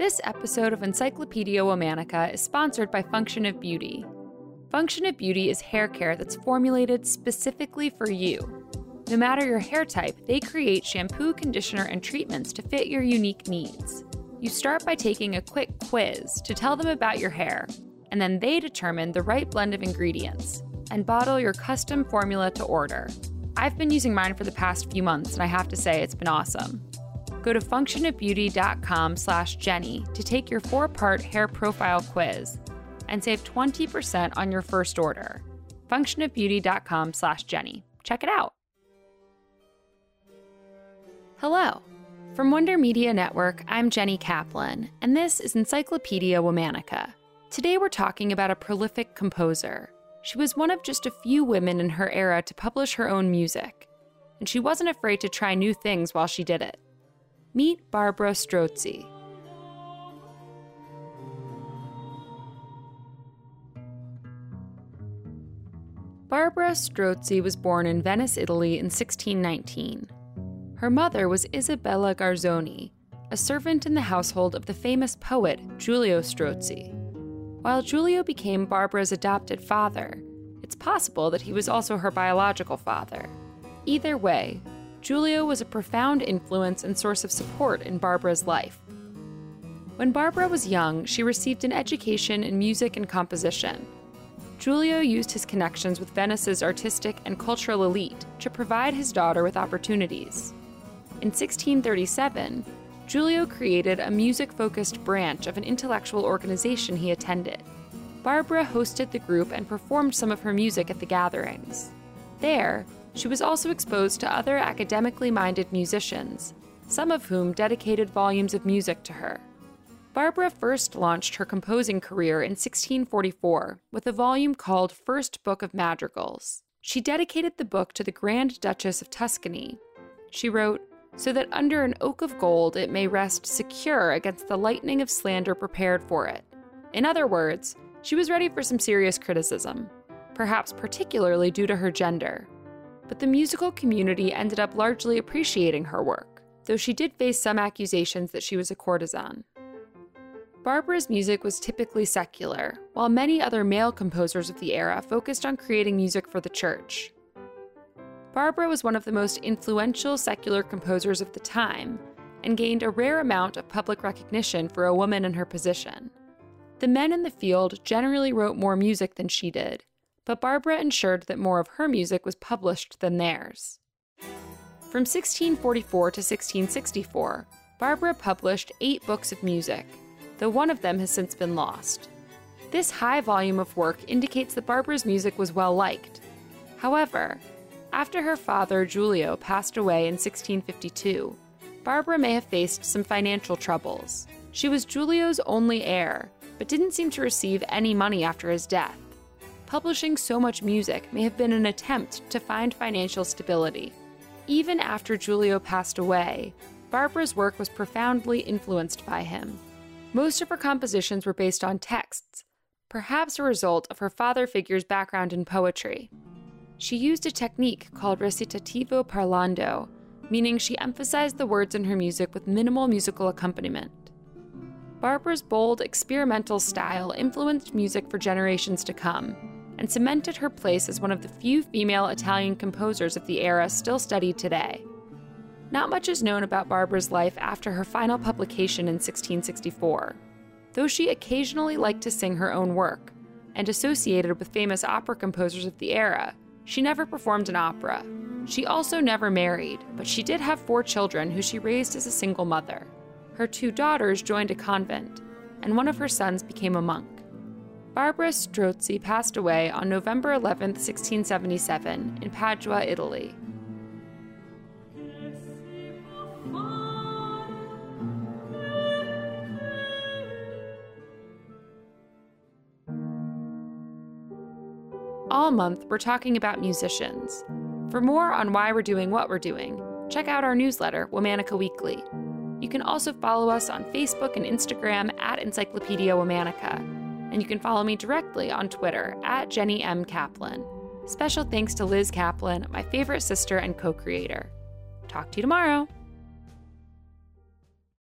This episode of Encyclopedia Womanica is sponsored by Function of Beauty. Function of Beauty is hair care that's formulated specifically for you. No matter your hair type, they create shampoo, conditioner, and treatments to fit your unique needs. You start by taking a quick quiz to tell them about your hair, and then they determine the right blend of ingredients and bottle your custom formula to order. I've been using mine for the past few months, and I have to say it's been awesome. Go to functionofbeauty.com/Jenny to take your 4-part hair profile quiz and save 20% on your first order. functionofbeauty.com/Jenny. Check it out. Hello. From Wonder Media Network, I'm Jenny Kaplan, and this is Encyclopedia Womanica. Today we're talking about a prolific composer. She was one of just a few women in her era to publish her own music, and she wasn't afraid to try new things while she did it. Meet Barbara Strozzi. Barbara Strozzi was born in Venice, Italy in 1619. Her mother was Isabella Garzoni, a servant in the household of the famous poet Giulio Strozzi. While Giulio became Barbara's adopted father, it's possible that he was also her biological father. Either way, Giulio was a profound influence and source of support in Barbara's life. When Barbara was young, she received an education in music and composition. Giulio used his connections with Venice's artistic and cultural elite to provide his daughter with opportunities. In 1637, Giulio created a music-focused branch of an intellectual organization he attended. Barbara hosted the group and performed some of her music at the gatherings. There, she was also exposed to other academically minded musicians, some of whom dedicated volumes of music to her. Barbara first launched her composing career in 1644 with a volume called First Book of Madrigals. She dedicated the book to the Grand Duchess of Tuscany. She wrote, "So that under an oak of gold it may rest secure against the lightning of slander prepared for it." In other words, she was ready for some serious criticism, perhaps particularly due to her gender. But the musical community ended up largely appreciating her work, though she did face some accusations that she was a courtesan. Barbara's music was typically secular, while many other male composers of the era focused on creating music for the church. Barbara was one of the most influential secular composers of the time and gained a rare amount of public recognition for a woman in her position. The men in the field generally wrote more music than she did, but Barbara ensured that more of her music was published than theirs. From 1644 to 1664, Barbara published 8 books of music, though one of them has since been lost. This high volume of work indicates that Barbara's music was well liked. However, after her father, Giulio, passed away in 1652, Barbara may have faced some financial troubles. She was Giulio's only heir, but didn't seem to receive any money after his death. Publishing so much music may have been an attempt to find financial stability. Even after Giulio passed away, Barbara's work was profoundly influenced by him. Most of her compositions were based on texts, perhaps a result of her father figure's background in poetry. She used a technique called recitativo parlando, meaning she emphasized the words in her music with minimal musical accompaniment. Barbara's bold, experimental style influenced music for generations to come, and cemented her place as one of the few female Italian composers of the era still studied today. Not much is known about Barbara's life after her final publication in 1664, though she occasionally liked to sing her own work, and associated with famous opera composers of the era, she never performed an opera. She also never married, but she did have 4 children who she raised as a single mother. Her 2 daughters joined a convent, and one of her sons became a monk. Barbara Strozzi passed away on November 11, 1677, in Padua, Italy. All month, we're talking about musicians. For more on why we're doing what we're doing, check out our newsletter, Womanica Weekly. You can also follow us on Facebook and Instagram at Encyclopedia Womanica. And you can follow me directly on Twitter at Jenny M. Kaplan. Special thanks to Liz Kaplan, my favorite sister and co-creator. Talk to you tomorrow.